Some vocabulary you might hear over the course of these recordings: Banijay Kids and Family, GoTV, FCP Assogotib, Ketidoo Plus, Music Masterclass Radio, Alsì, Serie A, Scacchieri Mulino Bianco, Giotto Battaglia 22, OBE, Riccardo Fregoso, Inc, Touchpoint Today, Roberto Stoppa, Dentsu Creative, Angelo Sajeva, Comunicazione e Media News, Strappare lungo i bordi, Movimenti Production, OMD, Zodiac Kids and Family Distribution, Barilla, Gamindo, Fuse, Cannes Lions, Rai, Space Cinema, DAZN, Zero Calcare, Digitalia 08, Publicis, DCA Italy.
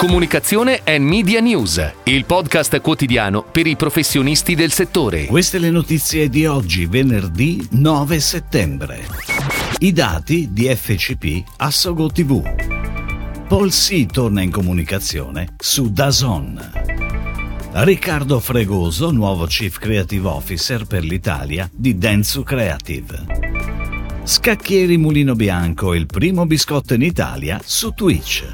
Comunicazione e Media News, il podcast quotidiano per i professionisti del settore. Queste le notizie di oggi, venerdì 9 settembre. I dati di FCP Assogotib. Polsi torna in comunicazione su DAZN. Riccardo Fregoso, nuovo Chief Creative Officer per l'Italia di Dentsu Creative. Scacchieri Mulino Bianco, il primo biscotto in Italia su Twitch.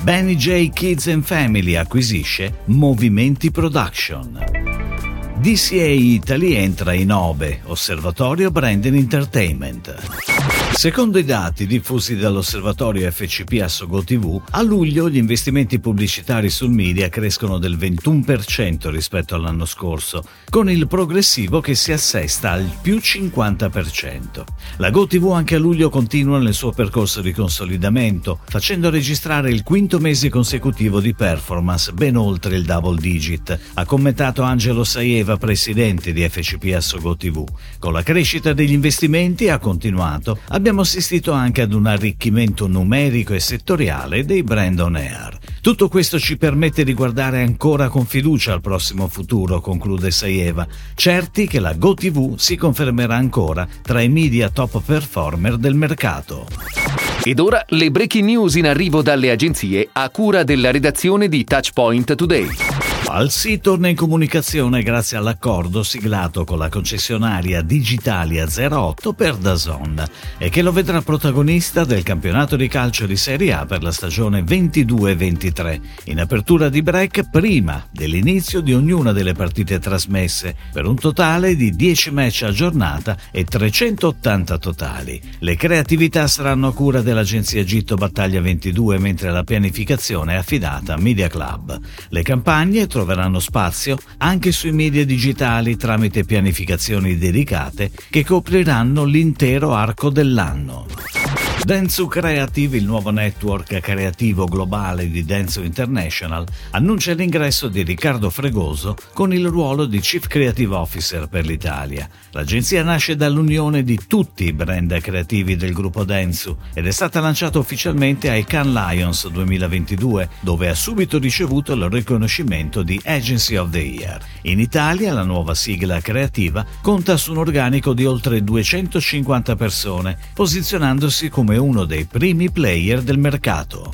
Banijay Kids and Family acquisisce Movimenti Production. DCA Italy entra in OBE, Osservatorio Brand and Entertainment. Secondo i dati diffusi dall'osservatorio FCP Assogotib, a luglio gli investimenti pubblicitari sul media crescono del 21% rispetto all'anno scorso, con il progressivo che si assesta al più 50%. La GoTV anche a luglio continua nel suo percorso di consolidamento, facendo registrare il quinto mese consecutivo di performance ben oltre il double digit, ha commentato Angelo Sajeva, presidente di FCP Assogotib. Con la crescita degli investimenti, ha continuato, abbiamo assistito anche ad un arricchimento numerico e settoriale dei brand on air. Tutto questo ci permette di guardare ancora con fiducia al prossimo futuro, conclude Sajeva, certi che la GoTV si confermerà ancora tra i media top performer del mercato. Ed ora le breaking news in arrivo dalle agenzie a cura della redazione di Touchpoint Today. Alsì torna in comunicazione grazie all'accordo siglato con la concessionaria Digitalia 08 per DAZN e che lo vedrà protagonista del campionato di calcio di Serie A per la stagione 22-23, in apertura di break prima dell'inizio di ognuna delle partite trasmesse, per un totale di 10 match a giornata e 380 totali. Le creatività saranno a cura dell'agenzia Giotto Battaglia 22, mentre la pianificazione è affidata a Media Club. Le campagne troveranno spazio anche sui media digitali tramite pianificazioni dedicate che copriranno l'intero arco dell'anno. Dentsu Creative, il nuovo network creativo globale di Dentsu International, annuncia l'ingresso di Riccardo Fregoso con il ruolo di Chief Creative Officer per l'Italia. L'agenzia nasce dall'unione di tutti i brand creativi del gruppo Dentsu ed è stata lanciata ufficialmente ai Cannes Lions 2022, dove ha subito ricevuto il riconoscimento di Agency of the Year. In Italia la nuova sigla creativa conta su un organico di oltre 250 persone, posizionandosi come uno dei primi player del mercato.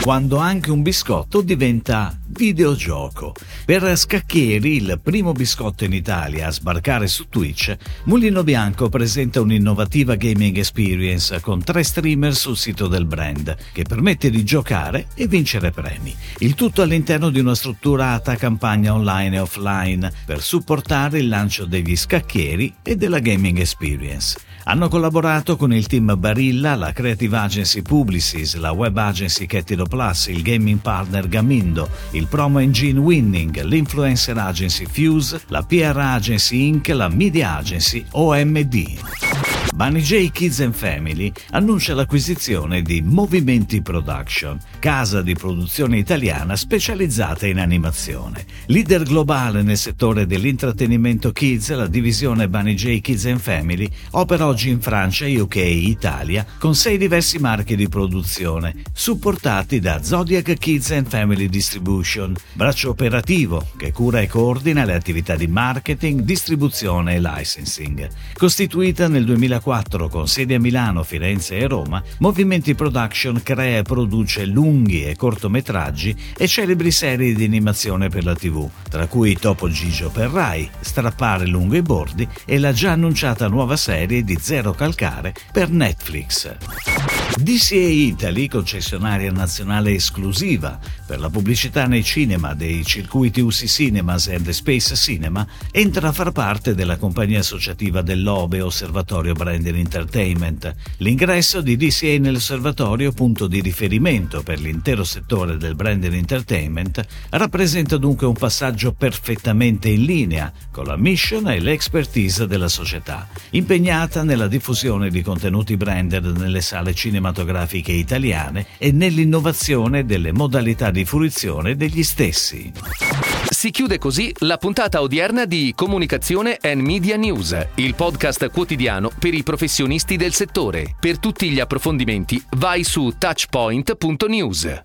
Quando anche un biscotto diventa videogioco. Per Scacchieri, il primo biscotto in Italia a sbarcare su Twitch, Mulino Bianco presenta un'innovativa gaming experience con 3 streamer sul sito del brand, che permette di giocare e vincere premi. Il tutto all'interno di una strutturata campagna online e offline per supportare il lancio degli scacchieri e della gaming experience. Hanno collaborato con il team Barilla, la creative agency Publicis, la web agency Ketidoo Plus, il gaming partner Gamindo, il promo engine Winning, l'influencer agency Fuse, la PR agency Inc, la media agency OMD. Banijay Kids and Family annuncia l'acquisizione di Movimenti Production, casa di produzione italiana specializzata in animazione. Leader globale nel settore dell'intrattenimento kids, la divisione Banijay Kids and Family opera oggi in Francia, UK e Italia con 6 diversi marchi di produzione, supportati da Zodiac Kids and Family Distribution, braccio operativo che cura e coordina le attività di marketing, distribuzione e licensing. Costituita nel 2004 con sede a Milano, Firenze e Roma, Movimenti Production crea e produce lunghi e cortometraggi e celebri serie di animazione per la TV, tra cui Topo Gigio per Rai, Strappare lungo i bordi e la già annunciata nuova serie di Zero Calcare per Netflix. DCA Italy, concessionaria nazionale esclusiva per la pubblicità nei cinema dei circuiti UC Cinemas e The Space Cinema, entra a far parte della compagnia associativa dell'OBE, Osservatorio Brand and Entertainment. L'ingresso di DCA nell'osservatorio, punto di riferimento per l'intero settore del Brand and Entertainment, rappresenta dunque un passaggio perfettamente in linea con la mission e l'expertise della società, impegnata nella diffusione di contenuti branded nelle sale cinematografiche italiane e nell'innovazione delle modalità di fruizione degli stessi. Si chiude così la puntata odierna di Comunicazione and Media News, il podcast quotidiano per i professionisti del settore. Per tutti gli approfondimenti vai su touchpoint.news.